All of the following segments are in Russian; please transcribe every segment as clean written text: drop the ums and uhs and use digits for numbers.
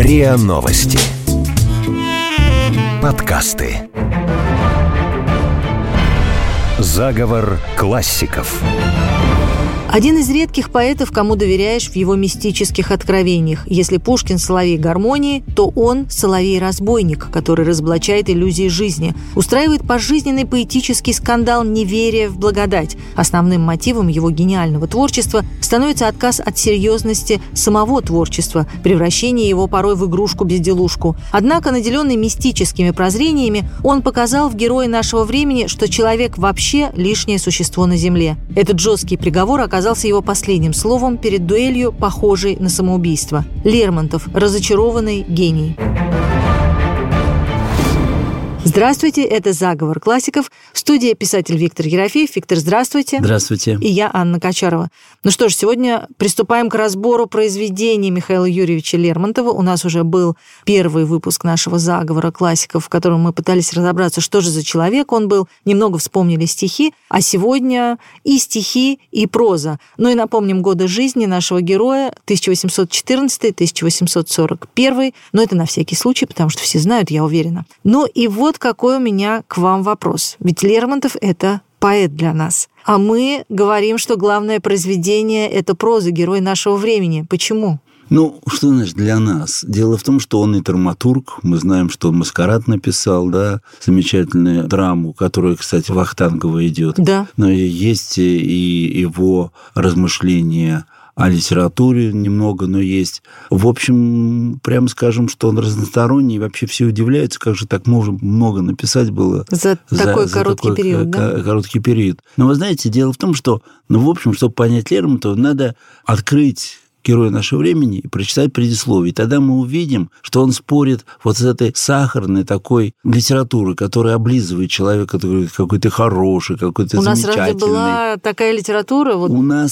РИА Новости. Подкасты. Заговор классиков. Один из редких поэтов, кому доверяешь в его мистических откровениях. Если Пушкин – соловей гармонии, то он – соловей-разбойник, который разоблачает иллюзии жизни, устраивает пожизненный поэтический скандал неверия в благодать. Основным мотивом его гениального творчества становится отказ от серьезности самого творчества, превращение его порой в игрушку-безделушку. Однако, наделенный мистическими прозрениями, он показал в «Герое нашего времени», что человек вообще лишнее существо на земле. Этот жесткий приговор оказался его последним словом перед дуэлью, похожей на самоубийство. Лермонтов. Разочарованный гений. Здравствуйте, это «Заговор классиков». В студии писатель Виктор Ерофеев. Виктор, здравствуйте. Здравствуйте. И я, Анна Качарова. Ну что ж, сегодня приступаем к разбору произведений Михаила Юрьевича Лермонтова. У нас уже был первый выпуск нашего «Заговора классиков», в котором мы пытались разобраться, что же за человек он был. Немного вспомнили стихи, а сегодня и стихи, и проза. Ну и напомним годы жизни нашего героя: 1814-1841. Но это на всякий случай, потому что все знают, я уверена. Ну и вот какой у меня к вам вопрос. Ведь Лермонтов – это поэт для нас. А мы говорим, что главное произведение – это проза, герой нашего времени. Почему? Ну, что значит для нас? Дело в том, что он и драматург. Мы знаем, что «Маскарад» написал, да, замечательную драму, которая, кстати, Вахтангова идет. Да. Но есть и его размышления о литературе немного, но есть. В общем, прямо скажем, что он разносторонний. Вообще все удивляются, как же так можно много написать было за такой короткий период. Но вы знаете, дело в том, что, чтобы понять Лермонтова, надо открыть «Героя нашего времени» и прочитать предисловие. И тогда мы увидим, что он спорит вот с этой сахарной такой литературой, которая облизывает человека, который говорит, какой ты хороший, какой ты замечательный. У нас разве была такая литература в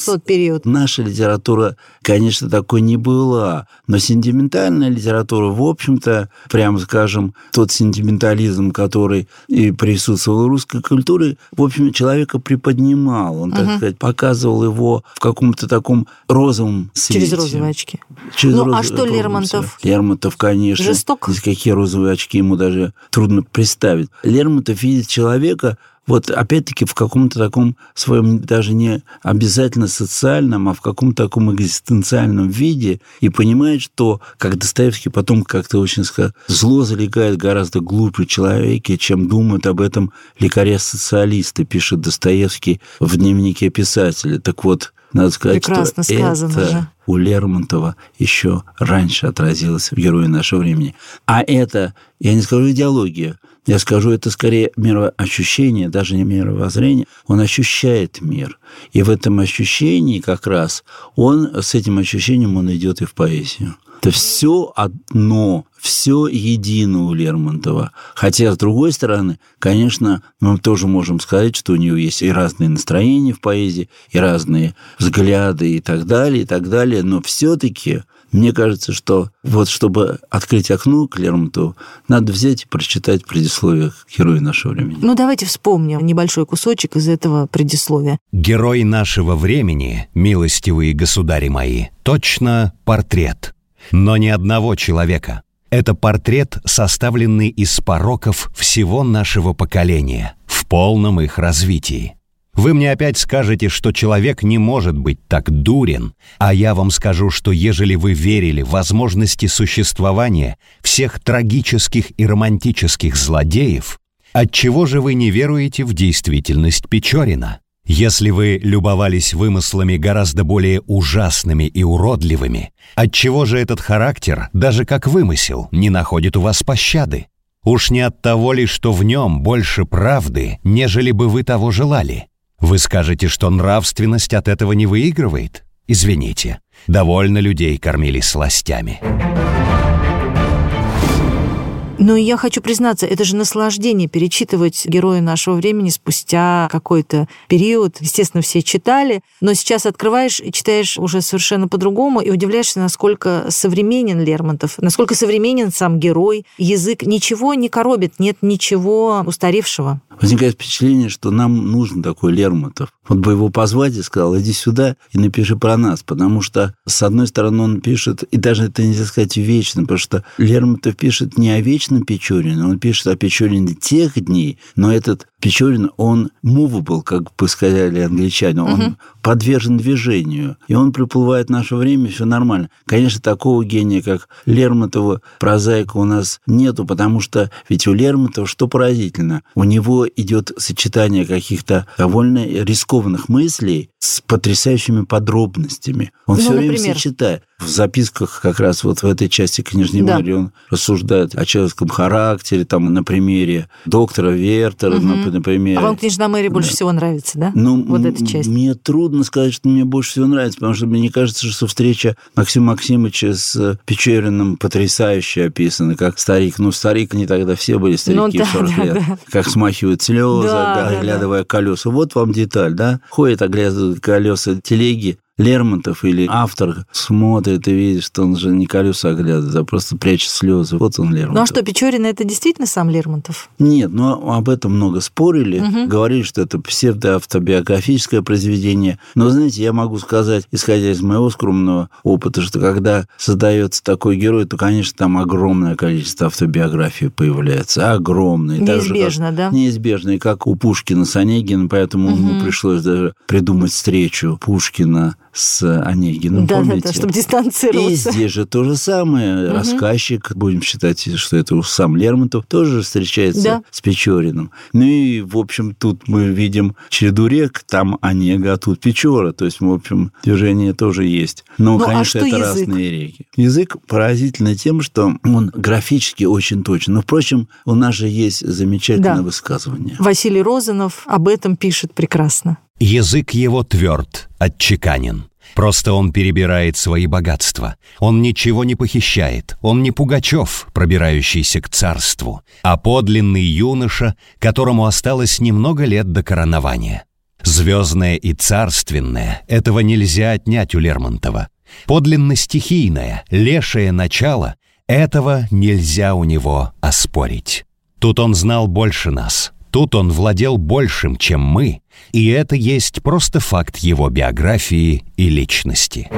тот период? У нас наша литература, конечно, такой не была, но сентиментальная литература, в общем-то, прямо скажем, тот сентиментализм, который и присутствовал в русской культуре, в общем, человека приподнимал. Он, так сказать, показывал его в каком-то таком розовом свете. Через розовые очки. А что Лермонтов? Лермонтов, конечно. Жесток? Какие розовые очки, ему даже трудно представить. Лермонтов видит человека, вот опять-таки в каком-то таком своем, даже не обязательно социальном, а в каком-то таком экзистенциальном виде, и понимает, что, как Достоевский потом как-то очень сказал, зло залегает гораздо глубже в человеке, чем думают об этом лекаря-социалисты, пишет Достоевский в дневнике писателя. Так вот, надо сказать, прекрасно что сказано это же у Лермонтова еще раньше отразилось в «Герое нашего времени». А это, я не скажу идеология, я скажу, это скорее мироощущение, даже не мировоззрение. Он ощущает мир. И в этом ощущении как раз он, с этим ощущением он идет и в поэзию. Это все одно, все едино у Лермонтова. Хотя, с другой стороны, конечно, мы тоже можем сказать, что у него есть и разные настроения в поэзии, и разные взгляды, и так далее, но все-таки мне кажется, что вот чтобы открыть окно к Лермонтову, надо взять и прочитать предисловие к «Герою нашего времени». Ну, давайте вспомним небольшой кусочек из этого предисловия. «Герой нашего времени, милостивые государи мои, точно портрет, но ни одного человека. Это портрет, составленный из пороков всего нашего поколения, в полном их развитии. Вы мне опять скажете, что человек не может быть так дурен, а я вам скажу, что ежели вы верили в возможности существования всех трагических и романтических злодеев, отчего же вы не веруете в действительность Печорина? Если вы любовались вымыслами гораздо более ужасными и уродливыми, отчего же этот характер, даже как вымысел, не находит у вас пощады? Уж не от того ли, что в нем больше правды, нежели бы вы того желали? Вы скажете, что нравственность от этого не выигрывает? Извините, довольно людей кормили сластями». Но я хочу признаться, это же наслаждение перечитывать «Героя нашего времени» спустя какой-то период. Естественно, все читали, но сейчас открываешь и читаешь уже совершенно по-другому и удивляешься, насколько современен Лермонтов, насколько современен сам герой. Язык ничего не коробит, нет ничего устаревшего. возникает впечатление, что нам нужен такой Лермонтов. Вот бы его позвать и сказал, иди сюда и напиши про нас, потому что, с одной стороны, он пишет, и даже это нельзя сказать вечно, потому что Лермонтов пишет не о вечном Печорине, он пишет о Печорине тех дней, но этот Печорин, он movable, как бы сказали англичане, он подвержен движению, и он приплывает в наше время, все нормально. Конечно, такого гения, как Лермонтова, прозаика у нас нету, потому что ведь у Лермонтова, что поразительно, у него идет сочетание каких-то довольно рискованных мыслей с потрясающими подробностями. Он все время сочетает. В записках как раз вот в этой части «Княжны Мэри» он рассуждает о человеческом характере, там, на примере доктора Вертера, например. А вам «Княжна Мэри» больше всего нравится, да? Ну, вот эта часть. Мне трудно сказать, что мне больше всего нравится, потому что мне не кажется, что встреча Максима Максимовича с Печориным потрясающе описана, как старик. Ну, старик, они тогда все были старики, ну, да, 40 лет. Да. Как смахивают слезы, оглядывая колеса. Вот вам деталь, да? Ходят, оглядывают колеса телеги. Лермонтов или автор смотрит и видит, что он же не колеса оглядывает, а просто прячет слезы. Вот он, Лермонтов. Ну а что, Печорин – это действительно сам Лермонтов? Нет, но об этом много спорили. Говорили, что это псевдоавтобиографическое произведение. Но, знаете, я могу сказать, исходя из моего скромного опыта, что когда создается такой герой, то, конечно, там огромное количество автобиографий появляется. Огромное. Неизбежно, да? Неизбежно. И как у Пушкина с Онегиным, поэтому ему пришлось даже придумать встречу Пушкина с Онегиным, помните? Да, чтобы дистанцироваться. И здесь же то же самое. Рассказчик, будем считать, что это сам Лермонтов, тоже встречается с Печориным. Ну и, в общем, тут мы видим череду рек, там Онега, а тут Печора. То есть, в общем, движение тоже есть. Но, конечно, это разные реки. Язык поразительный тем, что он графически очень точен. Но, впрочем, у нас же есть замечательное высказывание. Василий Розанов об этом пишет прекрасно. Язык его тверд, отчеканен. Просто он перебирает свои богатства. Он ничего не похищает. Он не Пугачев, пробирающийся к царству, а подлинный юноша, которому осталось немного лет до коронования. Звездное и царственное — этого нельзя отнять у Лермонтова. Подлинно стихийное, лешее начало — этого нельзя у него оспорить. Тут он знал больше нас. Тут он владел большим, чем мы, и это есть просто факт его биографии и личности.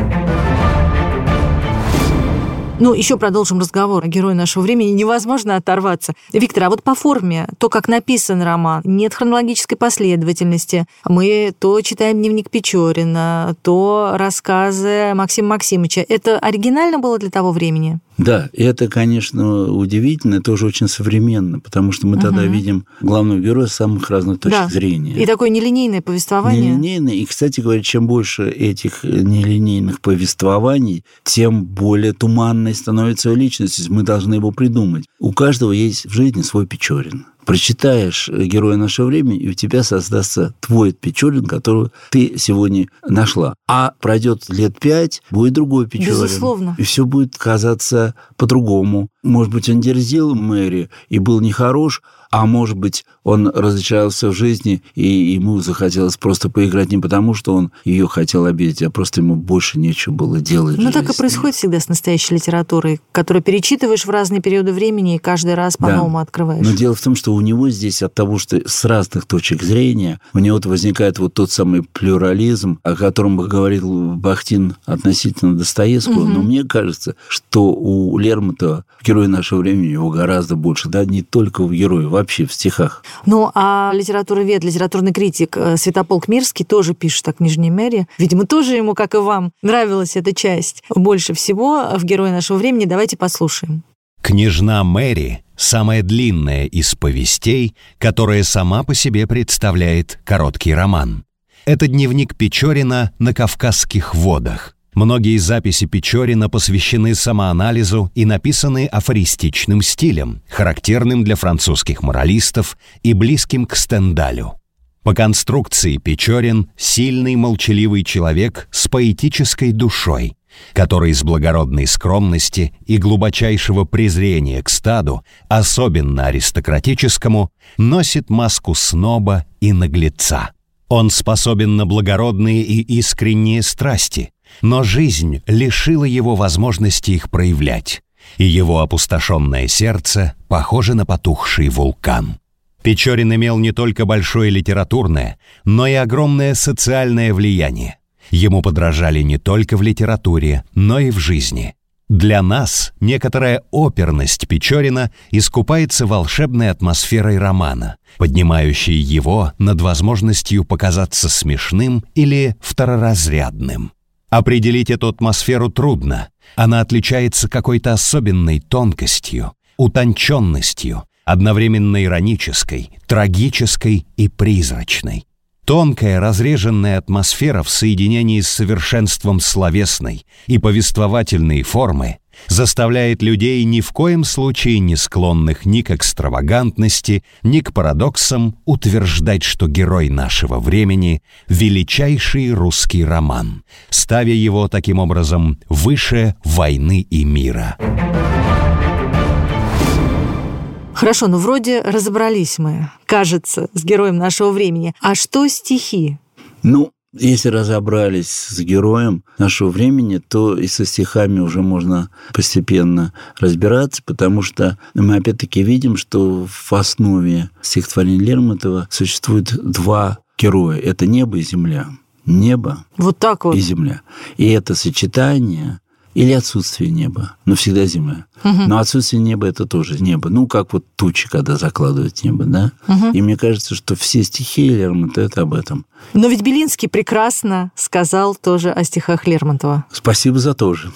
Ну, еще продолжим разговор о «Герое нашего времени». Невозможно оторваться. Виктор, а вот по форме, то, как написан роман, нет хронологической последовательности. Мы то читаем дневник Печорина, то рассказы Максима Максимовича. Это оригинально было для того времени? Да, это, конечно, удивительно, это тоже очень современно, потому что мы тогда видим главного героя с самых разных точек зрения. И такое нелинейное повествование. Нелинейное. И, кстати говоря, чем больше этих нелинейных повествований, тем более туманной становится личность. Мы должны его придумать. У каждого есть в жизни свой Печорин. Прочитаешь «Героя нашего времени», и у тебя создастся твой Печорин, которого ты сегодня нашла. А пройдет лет 5, будет другой Печорин. Безусловно. И все будет казаться по-другому. Может быть, он дерзил Мэри и был нехорош, а может быть, он разочаровался в жизни, и ему захотелось просто поиграть не потому, что он ее хотел обидеть, а просто ему больше нечего было делать. Ну, так и происходит всегда с настоящей литературой, которую перечитываешь в разные периоды времени и каждый раз по-новому открываешь. Но дело в том, что у него здесь от того, что с разных точек зрения, у него возникает вот тот самый плюрализм, о котором говорил Бахтин относительно Достоевского. Но мне кажется, что у Лермонтова «Герой нашего времени» его гораздо больше, да, не только в «Герое», вообще в стихах. Ну, а литературовед, литературный критик Святополк-Мирский тоже пишет о «Княжне Мэри». Видимо, тоже ему, как и вам, нравилась эта часть больше всего в «Герое нашего времени». Давайте послушаем. «Княжна Мэри» — самая длинная из повестей, которая сама по себе представляет короткий роман. Это дневник Печорина на Кавказских водах. Многие записи Печорина посвящены самоанализу и написаны афористичным стилем, характерным для французских моралистов и близким к Стендалю. По конструкции Печорин – сильный молчаливый человек с поэтической душой, который из благородной скромности и глубочайшего презрения к стаду, особенно аристократическому, носит маску сноба и наглеца. Он способен на благородные и искренние страсти, но жизнь лишила его возможности их проявлять, и его опустошенное сердце похоже на потухший вулкан. Печорин имел не только большое литературное, но и огромное социальное влияние. Ему подражали не только в литературе, но и в жизни. Для нас некоторая оперность Печорина искупается волшебной атмосферой романа, поднимающей его над возможностью показаться смешным или второразрядным. Определить эту атмосферу трудно. Она отличается какой-то особенной тонкостью, утонченностью, одновременно иронической, трагической и призрачной. Тонкая, разреженная атмосфера в соединении с совершенством словесной и повествовательной формы заставляет людей, ни в коем случае не склонных ни к экстравагантности, ни к парадоксам, утверждать, что «Герой нашего времени» — величайший русский роман, ставя его, таким образом, выше «Войны и мира». Хорошо, ну вроде разобрались мы, кажется, с героем нашего времени. А что стихи? Ну, если разобрались с героем нашего времени, то и со стихами уже можно постепенно разбираться, потому что мы опять-таки видим, что в основе стихотворений Лермонтова существует два героя. Это небо и земля. Небо вот так вот. И земля. И это сочетание... Или отсутствие неба, но всегда земля. Но отсутствие неба – это тоже небо. Ну, как вот тучи, когда закладывают небо, да? И мне кажется, что все стихи Лермонтова – это об этом. Но ведь Белинский прекрасно сказал тоже о стихах Лермонтова. Спасибо за то же.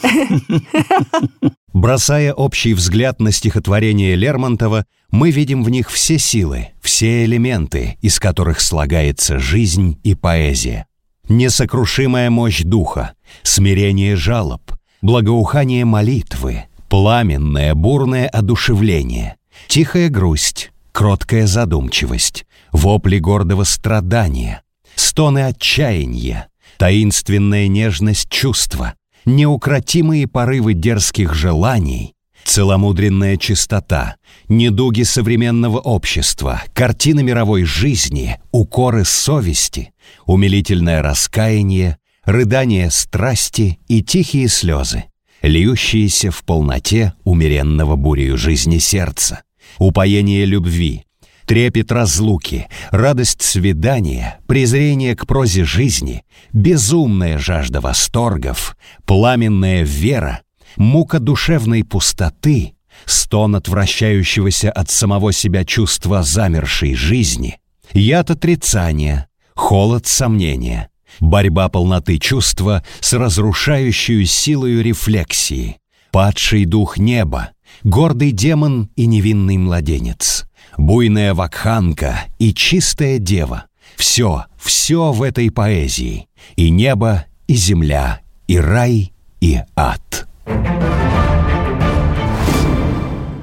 Бросая общий взгляд на стихотворение Лермонтова, мы видим в них все силы, все элементы, из которых слагается жизнь и поэзия. Несокрушимая мощь духа, смирение жалоб, благоухание молитвы, пламенное, бурное одушевление, тихая грусть, кроткая задумчивость, вопли гордого страдания, стоны отчаяния, таинственная нежность чувства, неукротимые порывы дерзких желаний, целомудренная чистота, недуги современного общества, картины мировой жизни, укоры совести, умилительное раскаяние, рыдания страсти и тихие слезы, льющиеся в полноте умеренного бурею жизни сердца, упоение любви, трепет разлуки, радость свидания, презрение к прозе жизни, безумная жажда восторгов, пламенная вера, мука душевной пустоты, стон отвращающегося от самого себя чувства замершей жизни, яд отрицания, холод сомнения, борьба полноты чувства с разрушающей силою рефлексии, падший дух неба, гордый демон и невинный младенец, буйная вакханка и чистая дева. Все, все в этой поэзии. И небо, и земля, и рай, и ад.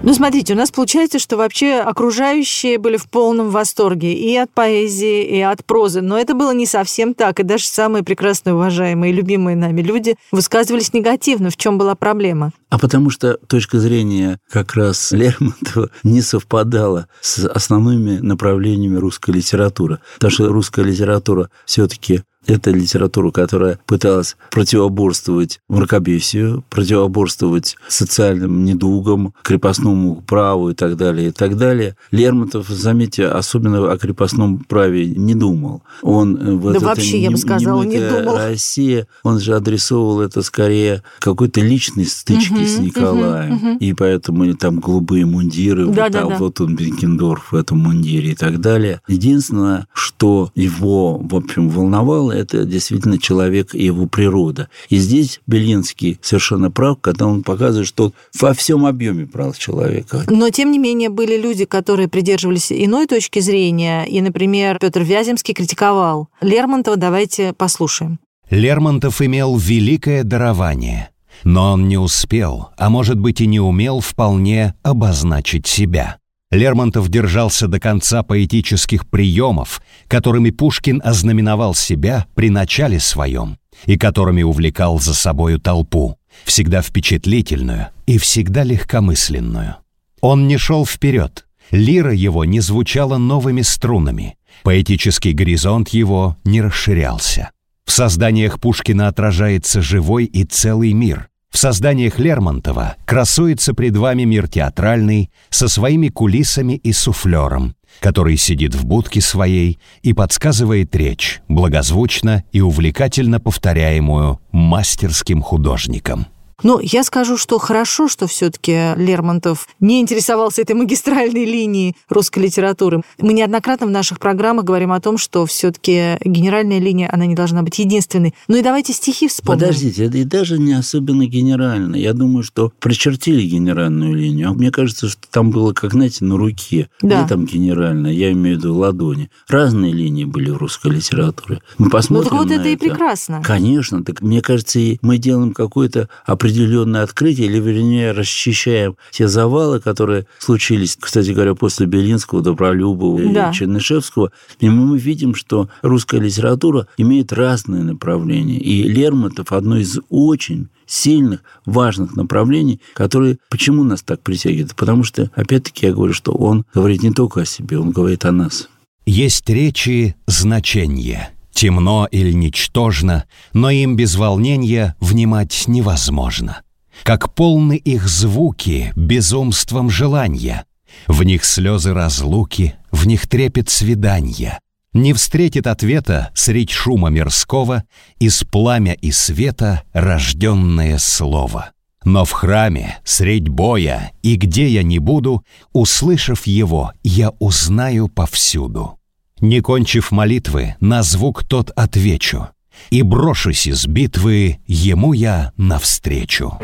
Ну, смотрите, у нас получается, что вообще окружающие были в полном восторге и от поэзии, и от прозы. Но это было не совсем так. И даже самые прекрасные, уважаемые, любимые нами люди высказывались негативно. В чем была проблема? А потому что точка зрения как раз Лермонтова не совпадала с основными направлениями русской литературы. Потому что русская литература все-таки... Это литература, которая пыталась противоборствовать мракобесию, противоборствовать социальным недугам, крепостному праву и так далее, и так далее. Лермонтов, заметьте, особенно о крепостном праве не думал. Он вот да это вообще, я бы сказала, не думал. Россия, он же адресовывал это скорее какой-то личной стычке с Николаем, и поэтому там голубые мундиры, вот он Бенкендорф в этом мундире и так далее. Единственное, что его, в общем, волновало, это действительно человек и его природа. И здесь Белинский совершенно прав, когда он показывает, что он во всем объеме прав человека. Но, тем не менее, были люди, которые придерживались иной точки зрения. И, например, Петр Вяземский критиковал Лермонтова. Давайте послушаем. Лермонтов имел великое дарование, но он не успел, а может быть и не умел вполне обозначить себя. Лермонтов держался до конца поэтических приемов, которыми Пушкин ознаменовал себя при начале своем и которыми увлекал за собою толпу, всегда впечатлительную и всегда легкомысленную. Он не шел вперед, лира его не звучала новыми струнами, поэтический горизонт его не расширялся. В созданиях Пушкина отражается живой и целый мир. В созданиях Лермонтова красуется пред вами мир театральный со своими кулисами и суфлером, который сидит в будке своей и подсказывает речь, благозвучно и увлекательно повторяемую мастерским художником. Но я скажу, что хорошо, что все-таки Лермонтов не интересовался этой магистральной линией русской литературы. Мы неоднократно в наших программах говорим о том, что все-таки генеральная линия, она не должна быть единственной. Ну и давайте стихи вспомним. Подождите, это и даже не особенно генерально. Я думаю, что прочертили генеральную линию. Мне кажется, что там было, как, знаете, на руке. Да. Не там генеральная, я имею в виду ладони. Разные линии были в русской литературе. Мы посмотрим на это. Ну так вот это и прекрасно. Конечно. Так мне кажется, мы делаем какое-то определенное открытие, или, вернее, расчищаем те завалы, которые случились, кстати говоря, после Белинского, Добролюбова и Чернышевского. И мы видим, что русская литература имеет разные направления. И Лермонтов – одно из очень сильных, важных направлений, которые... Почему нас так притягивают? Потому что, опять-таки, я говорю, что он говорит не только о себе, он говорит о нас. Есть речи значения. Темно или ничтожно, но им без волнения внимать невозможно. Как полны их звуки безумством желания. В них слезы разлуки, в них трепет свиданья. Не встретит ответа средь шума мирского из пламя и света рожденное слово. Но в храме, средь боя, и где я не буду, услышав его, я узнаю повсюду. Не кончив молитвы, на звук тот отвечу, и брошусь из битвы, ему я навстречу.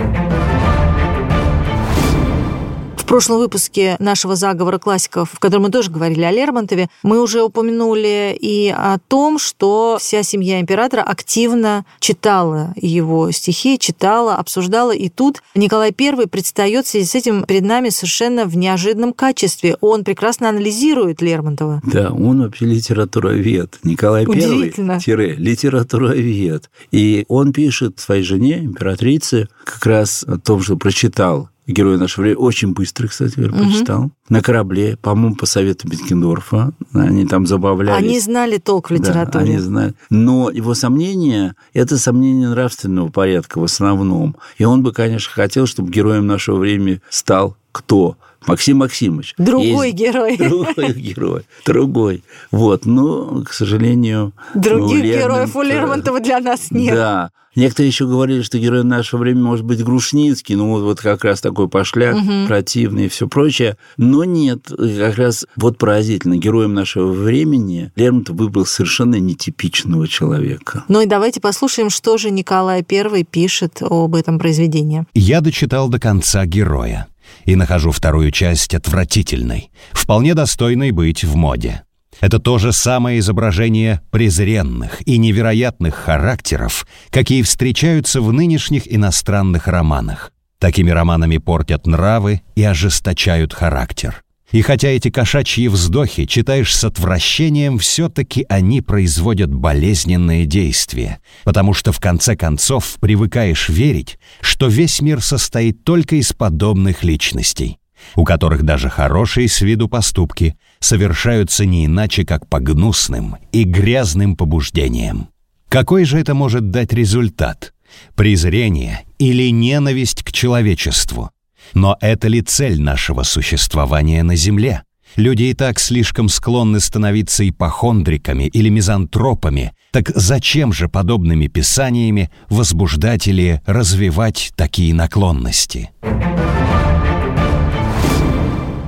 В прошлом выпуске нашего «Заговора классиков», в котором мы тоже говорили о Лермонтове, мы уже упомянули и о том, что вся семья императора активно читала его стихи, читала, обсуждала. И тут Николай Первый предстает в связи с этим перед нами совершенно в неожиданном качестве. Он прекрасно анализирует Лермонтова. Да, он вообще литературовед. Николай Первый – литературовед. И он пишет своей жене, императрице, как раз о том, что прочитал «Герой нашего времени», очень быстро, кстати, я прочитал. На корабле, по-моему, по совету Бенкендорфа. Они там забавлялись. Они знали толк в литературе. Да, они знали. Но его сомнения – это сомнения нравственного порядка в основном. И он бы, конечно, хотел, чтобы героем нашего времени стал кто? Максим Максимович. Другой герой. Вот, но, к сожалению... Других героев у Лермонтова для нас нет. Да. Некоторые еще говорили, что герой нашего времени может быть Грушницкий, ну, вот как раз такой пошляк, противный и все прочее. Но нет, как раз вот поразительно, героем нашего времени Лермонтов выбрал совершенно нетипичного человека. Ну и давайте послушаем, что же Николай I пишет об этом произведении. «Я дочитал до конца героя и нахожу вторую часть отвратительной, вполне достойной быть в моде. Это то же самое изображение презренных и невероятных характеров, какие встречаются в нынешних иностранных романах. Такими романами портят нравы и ожесточают характер. И хотя эти кошачьи вздохи читаешь с отвращением, все-таки они производят болезненные действия, потому что в конце концов привыкаешь верить, что весь мир состоит только из подобных личностей, у которых даже хорошие с виду поступки совершаются не иначе, как по гнусным и грязным побуждениям. Какой же это может дать результат? Презрение или ненависть к человечеству? Но это ли цель нашего существования на Земле? Люди и так слишком склонны становиться ипохондриками или мизантропами, так зачем же подобными писаниями возбуждать или развивать такие наклонности?»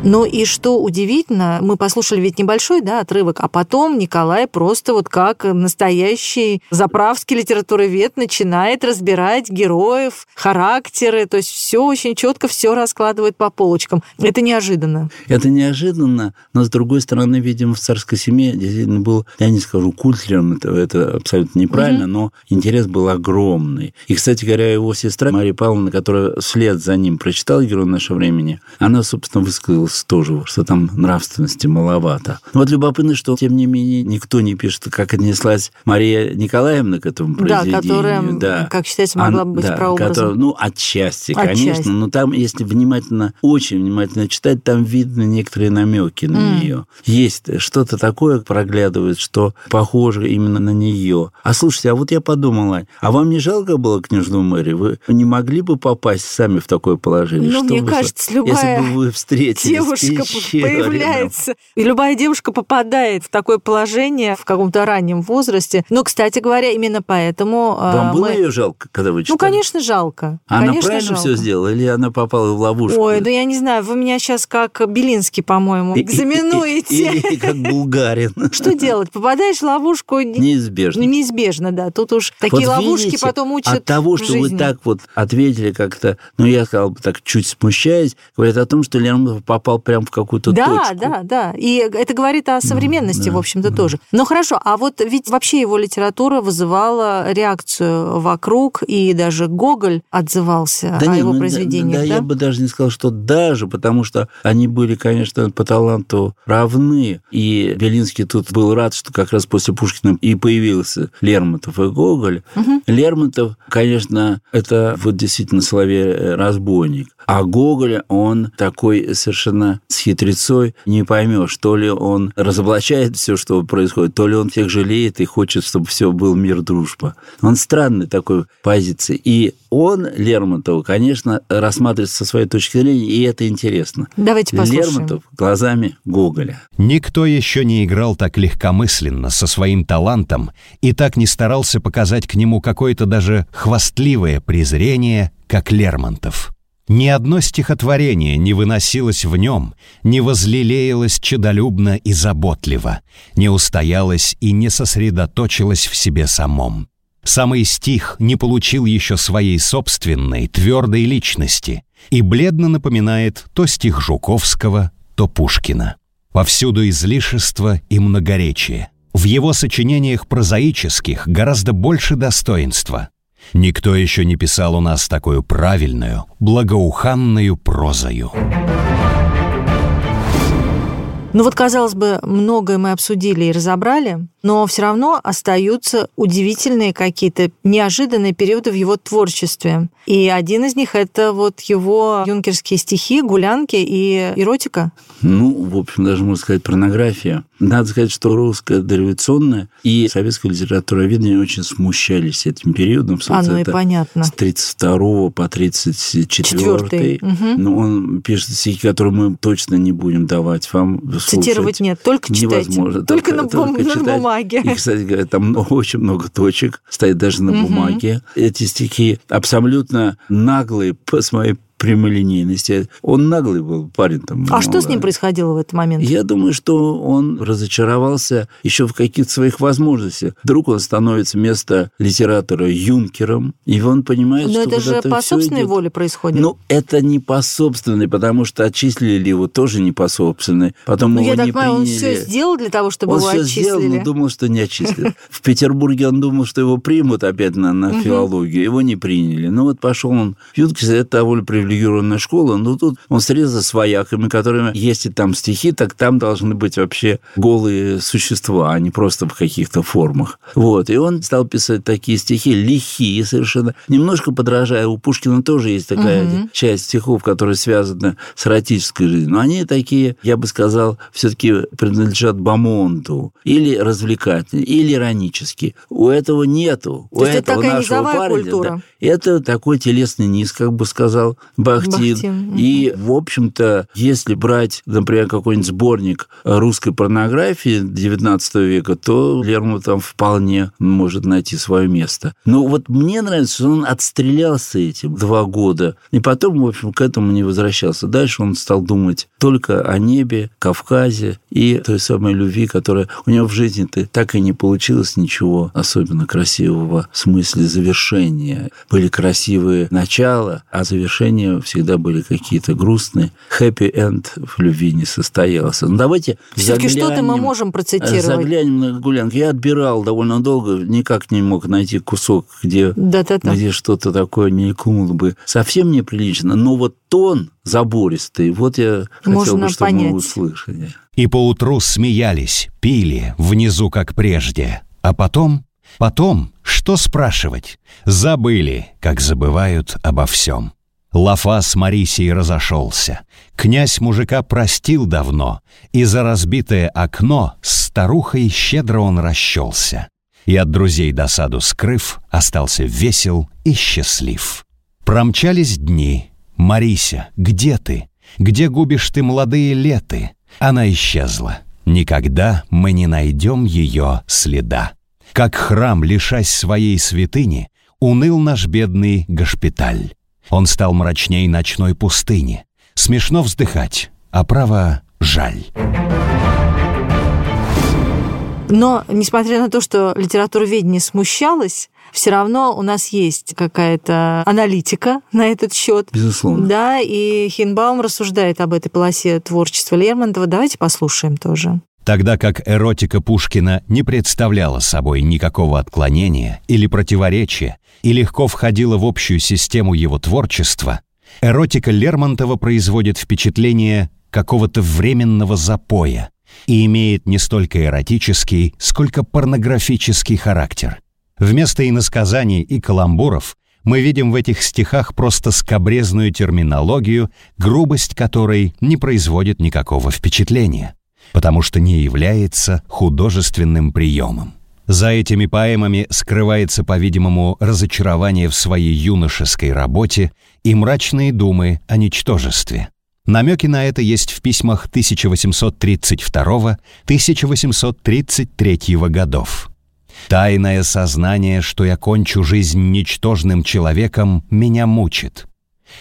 Ну и что удивительно, мы послушали ведь небольшой, да, отрывок, а потом Николай просто вот как настоящий заправский литературовед начинает разбирать героев, характеры, то есть все очень четко, все раскладывает по полочкам. Это неожиданно. Это неожиданно, но с другой стороны, видимо, в царской семье действительно был, я не скажу культ Лермонтова, это абсолютно неправильно, но интерес был огромный. И, кстати говоря, его сестра Мария Павловна, которая вслед за ним прочитала «Герой нашего времени», она, собственно, высказала тоже, что там нравственности маловато. Но вот любопытно, что, тем не менее, никто не пишет, как отнеслась Мария Николаевна к этому произведению. Да, которая, как считается, могла бы быть прообразом. Которая, отчасти, конечно. Но там, если внимательно, очень внимательно читать, там видно некоторые намеки на нее. Есть что-то такое проглядывает, что похоже именно на нее. А слушайте, а вот я подумала, а вам не жалко было княжну Мэри? Вы не могли бы попасть сами в такое положение? Ну, мне кажется, любая... Если бы вы встретили девушка появляется. И любая девушка попадает в такое положение в каком-то раннем возрасте. Но, кстати говоря, именно поэтому... Вам было ее жалко, когда вы читали? Ну, конечно, жалко. Она правильно все сделала или она попала в ловушку? Ой, ну я не знаю, вы меня сейчас как Белинский, по-моему, экзаменуете. Или как булгарин. Что делать? Попадаешь в ловушку... Неизбежно. Неизбежно, да. Тут уж такие ловушки потом учат от того, что вы так вот ответили как-то, ну, я сказал бы так, чуть смущаясь, говорят о том, что Лермонтов попал прям в какую-то точку. Да. И это говорит о современности, в общем-то, тоже. Но хорошо, а вот ведь вообще его литература вызывала реакцию вокруг, и даже Гоголь отзывался о его произведениях. Да, я бы даже не сказал, что даже, потому что они были, конечно, по таланту равны. И Белинский тут был рад, что как раз после Пушкина и появился Лермонтов и Гоголь. Угу. Лермонтов, конечно, это вот действительно словарь-разбойник. А Гоголь, он такой совершенно с хитрецой, не поймешь, то ли он разоблачает все, что происходит, то ли он всех жалеет и хочет, чтобы все был мир, дружба. Он странный такой позиции. И он, Лермонтов, конечно, рассматривается со своей точки зрения, и это интересно. Давайте послушаем. Лермонтов глазами Гоголя. Никто еще не играл так легкомысленно со своим талантом и так не старался показать к нему какое-то даже хвастливое презрение, как Лермонтов. Ни одно стихотворение не выносилось в нем, не возлелеялось чудолюбно и заботливо, не устоялось и не сосредоточилось в себе самом. Самый стих не получил еще своей собственной, твердой личности и бледно напоминает то стих Жуковского, то Пушкина. Повсюду излишество и многоречие. В его сочинениях прозаических гораздо больше достоинства. Никто еще не писал у нас такую правильную, благоуханную прозою. Ну вот, казалось бы, многое мы обсудили и разобрали, но все равно остаются удивительные какие-то неожиданные периоды в его творчестве. И один из них – это вот его юнкерские стихи, гулянки и эротика. Ну, в общем, даже можно сказать, порнография. Надо сказать, что русская дореволюционная и советская литературоведение очень смущались этим периодом. Оно и понятно. С 32 по 34. Но он пишет стихи, которые мы точно не будем давать вам слушать. Цитировать нет, только читать. Невозможно. Только на бумаге. И, кстати говоря, там очень много точек стоит даже на бумаге. Эти стихи абсолютно наглые по своей прямолинейности. Он наглый был парень. Что с ним происходило в этот момент? Я думаю, что он разочаровался еще в каких-то своих возможностях. Вдруг он становится вместо литератора юнкером, и он понимает, что это же по собственной воле происходит. Ну, это не по собственной, потому что отчислили его тоже не по собственной. Потом его не приняли. Я так понимаю, он все сделал для того, чтобы его отчислили? Он все сделал, но думал, что не отчислят. В Петербурге он думал, что его примут опять на филологию. Его не приняли. Ну, вот пошел он в юнкерство, это довольно привлекательно. Школа, но тут он срезался с вояками, которыми, если там стихи, так там должны быть вообще голые существа, а не просто в каких-то формах. Вот. И он стал писать такие стихи, лихие совершенно. Немножко подражая, у Пушкина тоже есть такая часть стихов, которая связана с эротической жизнью. Но они такие, я бы сказал, все-таки принадлежат бомонду. Или развлекательные, или иронические. У этого нету. У этого нашего парня. Да, это такой телесный низ, как бы сказал Бахтин. И, в общем-то, если брать, например, какой-нибудь сборник русской порнографии XIX века, то Лермонтов вполне может найти свое место. Но вот мне нравится, что он отстрелялся этим 2 года, и потом, в общем, к этому не возвращался. Дальше он стал думать только о небе, Кавказе и той самой любви, которая у него в жизни-то так и не получилось ничего особенно красивого в смысле завершения. Были красивые начала, а завершение всегда были какие-то грустные. Хэппи-энд в любви не состоялся. Но давайте все-таки что-то мы можем процитировать. Заглянем на гулянку. Я отбирал довольно долго, никак не мог найти кусок, где что-то такое мелькнуло бы. Совсем неприлично, но вот тон забористый. Вот я хотел бы, чтобы мы услышали. И поутру смеялись, пили, внизу как прежде. А потом, что спрашивать? Забыли, как забывают обо всем. Лафа с Марисией разошелся. Князь мужика простил давно, и за разбитое окно с старухой щедро он расщелся. И от друзей досаду скрыв, остался весел и счастлив. Промчались дни. «Марися, где ты? Где губишь ты молодые леты? Она исчезла. Никогда мы не найдем ее следа. Как храм, лишась своей святыни, уныл наш бедный госпиталь. Он стал мрачней ночной пустыни. Смешно вздыхать, а право жаль. Но, несмотря на то, что литературоведение смущалось, все равно у нас есть какая-то аналитика на этот счет. Безусловно. Да, и Хинбаум рассуждает об этой полосе творчества Лермонтова. Давайте послушаем тоже. Тогда как эротика Пушкина не представляла собой никакого отклонения или противоречия и легко входила в общую систему его творчества, эротика Лермонтова производит впечатление какого-то временного запоя и имеет не столько эротический, сколько порнографический характер. Вместо иносказаний и каламбуров мы видим в этих стихах просто скабрезную терминологию, грубость которой не производит никакого впечатления, потому что не является художественным приемом. За этими поэмами скрывается, по-видимому, разочарование в своей юношеской работе и мрачные думы о ничтожестве. Намеки на это есть в письмах 1832-1833 годов. «Тайное сознание, что я кончу жизнь ничтожным человеком, меня мучит.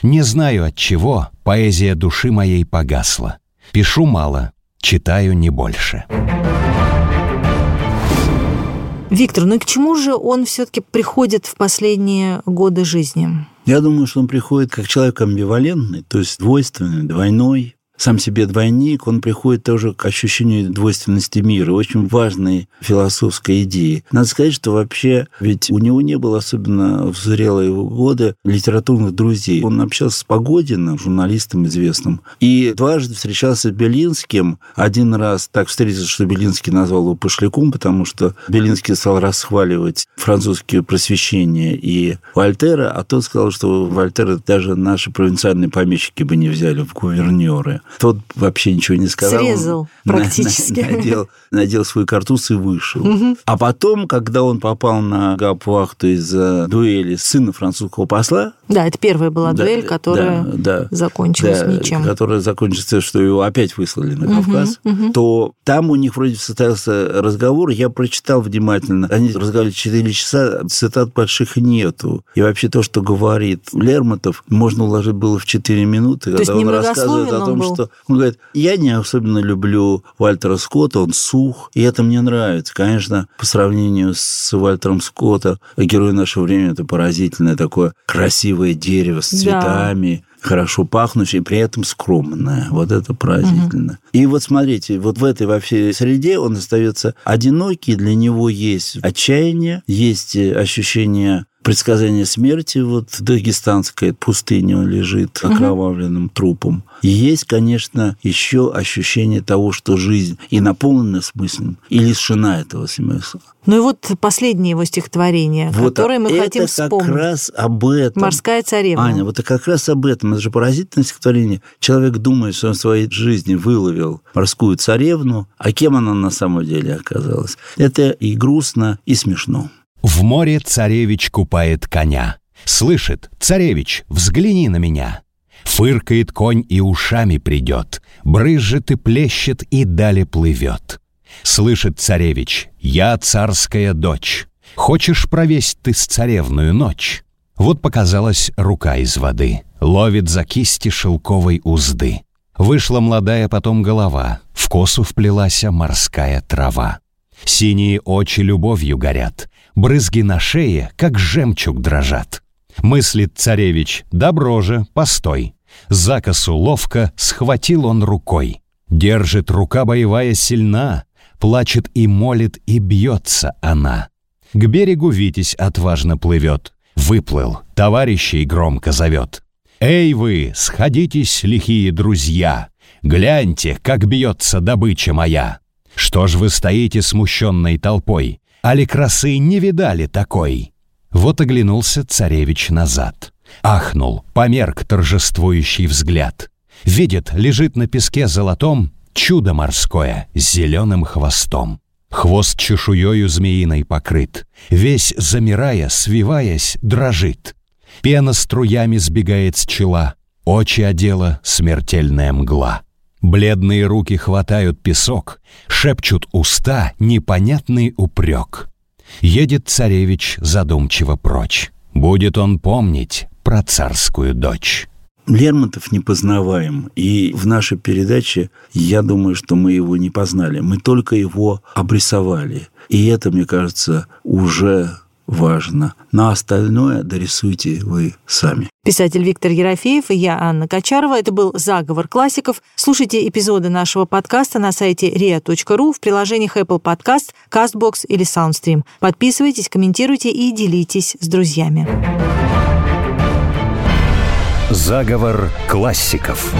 Не знаю отчего, поэзия души моей погасла. Пишу мало, читаю не больше». Виктор, ну и к чему же он все-таки приходит в последние годы жизни? Я думаю, что он приходит как человек амбивалентный, то есть двойственный, двойной. Сам себе двойник, он приходит тоже к ощущению двойственности мира. Очень важной философской идеи. Надо сказать, что вообще, ведь у него не было, особенно в зрелые его годы, литературных друзей. Он общался с Погодиным, журналистом известным, и дважды встречался с Белинским. Один раз так встретился, что Белинский назвал его пошляком, потому что Белинский стал расхваливать французские просвещения и Вольтера, а тот сказал, что Вольтера даже наши провинциальные помещики бы не взяли в гувернёры. Тот вообще ничего не сказал. Срезал практически. Надел свой картуз и вышел. Угу. А потом, когда он попал на гауптвахту из-за дуэли сына французского посла... Да, это первая была дуэль, которая закончилась ничем. Которая закончилась тем, что его опять выслали на Кавказ. Угу. То там у них вроде состоялся разговор. Я прочитал внимательно. Они разговаривали 4 часа, цитат больших нету. И вообще то, что говорит Лермонтов, можно уложить было в 4 минуты. То когда он рассказывает о том, что он говорит, я не особенно люблю Вальтера Скотта, он сух, и это мне нравится. Конечно, по сравнению с Вальтером Скоттом, «Герой нашего времени» — это поразительное такое красивое дерево с цветами, хорошо пахнущее, и при этом скромное. Вот это поразительно. Угу. И вот смотрите, вот в этой во всей среде он остается одинокий, для него есть отчаяние, есть ощущение... Предсказание смерти, вот в дагестанской пустыне он лежит окровавленным трупом. И есть, конечно, еще ощущение того, что жизнь и наполнена смыслом, и лишена этого смысла. Ну и вот последнее его стихотворение, вот которое мы хотим вспомнить. Это как раз об этом. «Морская царевна». Аня, вот это как раз об этом. Это же поразительное стихотворение. Человек думает, что он в своей жизни выловил морскую царевну, а кем она на самом деле оказалась. Это и грустно, и смешно. В море царевич купает коня. Слышит: «Царевич, взгляни на меня». Фыркает конь и ушами придет, брызжет и плещет, и далее плывет. Слышит царевич: «Я царская дочь. Хочешь провесть ты с царевную ночь?» Вот показалась рука из воды, ловит за кисти шелковой узды. Вышла молодая потом голова, в косу вплелась морская трава. Синие очи любовью горят, брызги на шее, как жемчуг, дрожат. Мыслит царевич: «Добро же, постой». За косу ловко схватил он рукой. Держит рука боевая сильна, плачет и молит, и бьется она. К берегу витязь отважно плывет, выплыл, товарищей громко зовет. «Эй вы, сходитесь, лихие друзья, гляньте, как бьется добыча моя! Что ж вы стоите смущенной толпой? Али красы не видали такой?» Вот оглянулся царевич назад. Ахнул, померк торжествующий взгляд. Видит, лежит на песке золотом чудо морское с зеленым хвостом. Хвост чешуёю змеиной покрыт, весь замирая, свиваясь, дрожит. Пена струями сбегает с чела. Очи одела смертельная мгла. Бледные руки хватают песок, шепчут уста непонятный упрек. Едет царевич задумчиво прочь. Будет он помнить про царскую дочь. Лермонтов непознаваем, и в нашей передаче, я думаю, что мы его не познали. Мы только его обрисовали. И это, мне кажется, уже важно. На остальное дорисуйте вы сами. Писатель Виктор Ерофеев и я, Анна Качарова. Это был «Заговор классиков». Слушайте эпизоды нашего подкаста на сайте ria.ru, в приложениях Apple Podcast, CastBox или SoundStream. Подписывайтесь, комментируйте и делитесь с друзьями. «Заговор классиков».